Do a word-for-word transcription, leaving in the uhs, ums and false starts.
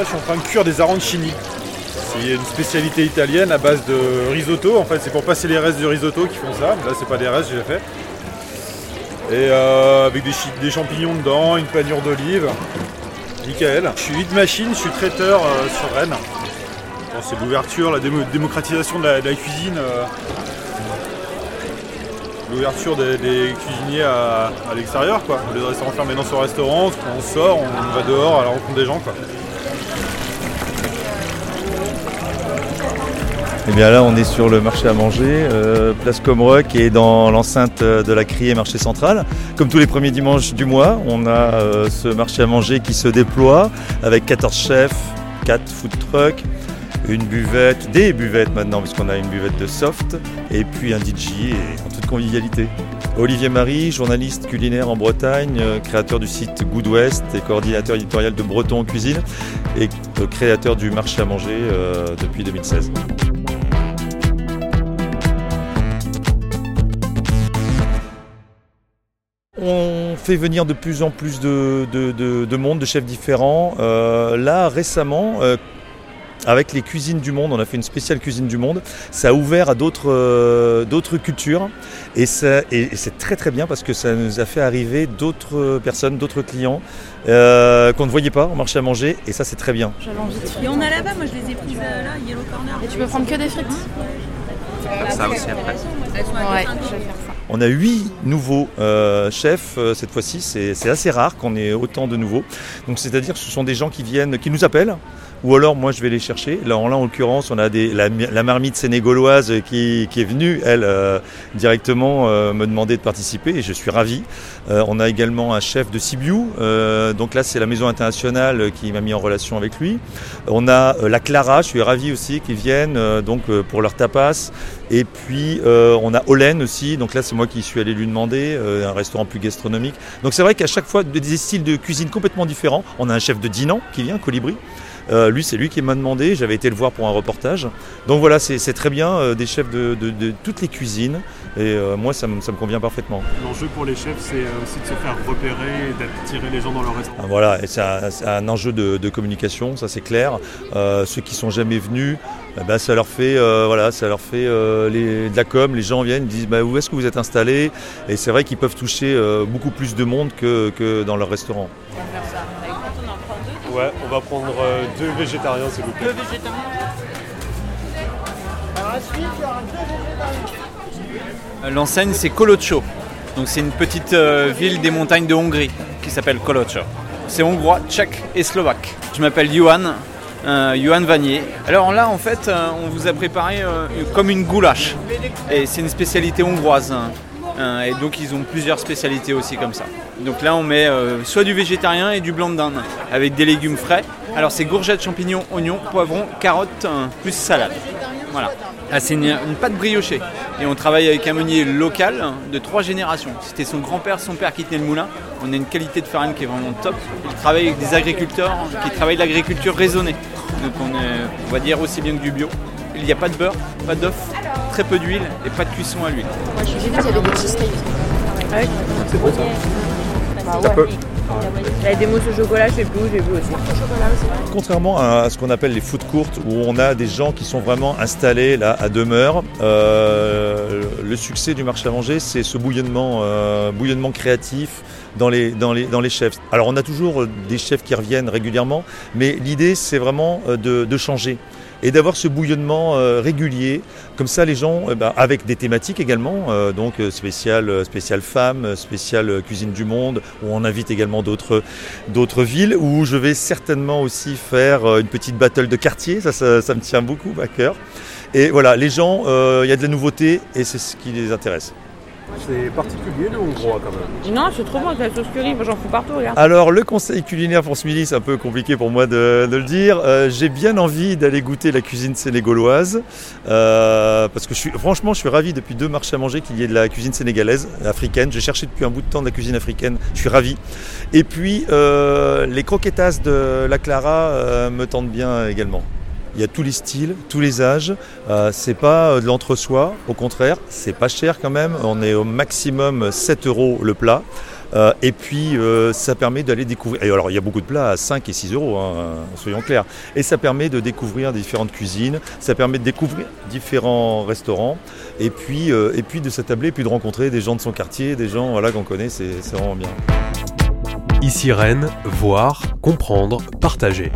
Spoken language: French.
là, je suis en train de cuire des arancini. C'est une spécialité italienne à base de risotto. En fait, c'est pour passer les restes du risotto qu'ils font ça. Là, c'est pas des restes, je l'ai fait. Et euh, avec des, chi- des champignons dedans, une panure d'olive. Mikaël. Je suis hit machine, je suis traiteur euh, sur Rennes. Bon, c'est l'ouverture, la démo- démocratisation de la, de la cuisine. Euh, l'ouverture des, des cuisiniers à, à l'extérieur, quoi. Au lieu de rester enfermé dans son restaurant, quand on sort, on va dehors à la rencontre des gens, quoi. Et bien là, on est sur le marché à manger, euh, place Comreux, qui est dans l'enceinte de la Criée Marché Central. Comme tous les premiers dimanches du mois, on a euh, ce marché à manger qui se déploie avec quatorze chefs, quatre food trucks, une buvette, des buvettes maintenant, puisqu'on a une buvette de soft, et puis un D J et en toute convivialité. Olivier Marie, journaliste culinaire en Bretagne, créateur du site Good West et coordinateur éditorial de Breton Cuisine, et créateur du marché à manger euh, depuis deux mille seize. On fait venir de plus en plus de, de, de, de monde, de chefs différents. Euh, là, récemment, euh, avec les Cuisines du Monde, on a fait une spéciale Cuisine du Monde. Ça a ouvert à d'autres, euh, d'autres cultures et, ça, et, et c'est très très bien parce que ça nous a fait arriver d'autres personnes, d'autres clients euh, qu'on ne voyait pas au marché à manger et ça c'est très bien. Il y en a là-bas, moi je les ai prises euh, là, Yellow Corner. Et tu peux prendre que des frites. Ça aussi après. Ouais, je vais faire ça. On a huit nouveaux euh, chefs euh, cette fois-ci, c'est, c'est assez rare qu'on ait autant de nouveaux. Donc c'est-à-dire que ce sont des gens qui viennent, qui nous appellent, ou alors moi je vais les chercher. Là en, là, en l'occurrence, on a des, la, la marmite sénégaloise qui, qui est venue, elle, euh, directement euh, me demander de participer et je suis ravi. Euh, on a également un chef de Sibiu, euh, donc là c'est la Maison Internationale qui m'a mis en relation avec lui. On a euh, la Clara, je suis ravi aussi qu'ils viennent euh, donc, euh, pour leur tapas. Et puis euh, on a Olen aussi, donc là c'est moi qui suis allé lui demander, euh, un restaurant plus gastronomique. Donc c'est vrai qu'à chaque fois, des styles de cuisine complètement différents. On a un chef de Dinan qui vient, Colibri. Euh, lui, c'est lui qui m'a demandé, j'avais été le voir pour un reportage. Donc voilà, c'est, c'est très bien, euh, des chefs de, de, de toutes les cuisines. Et euh, moi, ça me, ça me convient parfaitement. L'enjeu pour les chefs, c'est aussi de se faire repérer et d'attirer les gens dans leur restaurant. Voilà, et c'est, un, c'est un enjeu de, de communication, ça c'est clair. Euh, ceux qui ne sont jamais venus, eh ben, ça leur fait, euh, voilà, ça leur fait euh, les, de la com. Les gens viennent, disent bah, où est-ce que vous êtes installés ? Et c'est vrai qu'ils peuvent toucher euh, beaucoup plus de monde que, que dans leur restaurant. Ouais, on va prendre euh, deux végétariens, s'il vous plaît. Deux végétariens. L'enseigne, c'est Kolocho. Donc, c'est une petite euh, ville des montagnes de Hongrie qui s'appelle Kolocho. C'est hongrois, tchèque et slovaque. Je m'appelle Johan, euh, Johan Vanier. Alors là, en fait, euh, on vous a préparé euh, comme une goulache. Et c'est une spécialité hongroise. Euh, et donc ils ont plusieurs spécialités aussi comme ça. Donc là on met euh, soit du végétarien et du blanc de dinde avec des légumes frais. Alors c'est courgettes, champignons, oignons, poivrons, carottes euh, plus salade. Voilà. Ah, c'est une, une pâte briochée et on travaille avec un meunier local de trois générations. C'était son grand-père, son père qui tenait le moulin. On a une qualité de farine qui est vraiment top. Il travaille avec des agriculteurs qui travaillent de l'agriculture raisonnée. Donc on, est, on va dire aussi bien que du bio. Il n'y a pas de beurre, pas d'œuf, très peu d'huile et pas de cuisson à l'huile. Moi je suis avec des cheesecakes. Ouais. C'est bon ça. Bah, ouais. Ça peut. Là, des mousses au chocolat, j'ai vu, j'ai vu aussi. Contrairement à ce qu'on appelle les food courtes, où on a des gens qui sont vraiment installés là à demeure, euh, le succès du marché à manger, c'est ce bouillonnement, euh, bouillonnement créatif dans les, dans, les, dans les chefs. Alors on a toujours des chefs qui reviennent régulièrement, mais l'idée c'est vraiment de, de changer. Et d'avoir ce bouillonnement euh, régulier, comme ça les gens, euh, bah, avec des thématiques également, euh, donc spécial, spécial femmes, spécial cuisine du monde, où on invite également d'autres, d'autres villes, où je vais certainement aussi faire euh, une petite battle de quartier, ça, ça, ça me tient beaucoup à cœur. Et voilà, les gens, il euh, y a de la nouveauté et c'est ce qui les intéresse. C'est particulier le hongrois quand même. Non, c'est trop bon avec la sauce curry, moi j'en fous partout, regarde. Alors le conseil culinaire pour ce midi, c'est un peu compliqué pour moi de, de le dire. Euh, j'ai bien envie d'aller goûter la cuisine sénégaloise. Euh, parce que je suis, franchement, je suis ravi depuis deux marchés à manger qu'il y ait de la cuisine sénégalaise, africaine. J'ai cherché depuis un bout de temps de la cuisine africaine, je suis ravi. Et puis euh, les croquetas de la Clara euh, me tentent bien également. Il y a tous les styles, tous les âges, euh, c'est pas de l'entre-soi, au contraire, c'est pas cher quand même, on est au maximum sept euros le plat. Euh, et puis, euh, ça permet d'aller découvrir... Et alors, il y a beaucoup de plats à cinq et six euros, hein, soyons clairs. Et ça permet de découvrir différentes cuisines, ça permet de découvrir différents restaurants, et puis, euh, et puis de s'attabler, et puis de rencontrer des gens de son quartier, des gens voilà, qu'on connaît, c'est, c'est vraiment bien. Ici Rennes, voir, comprendre, partager.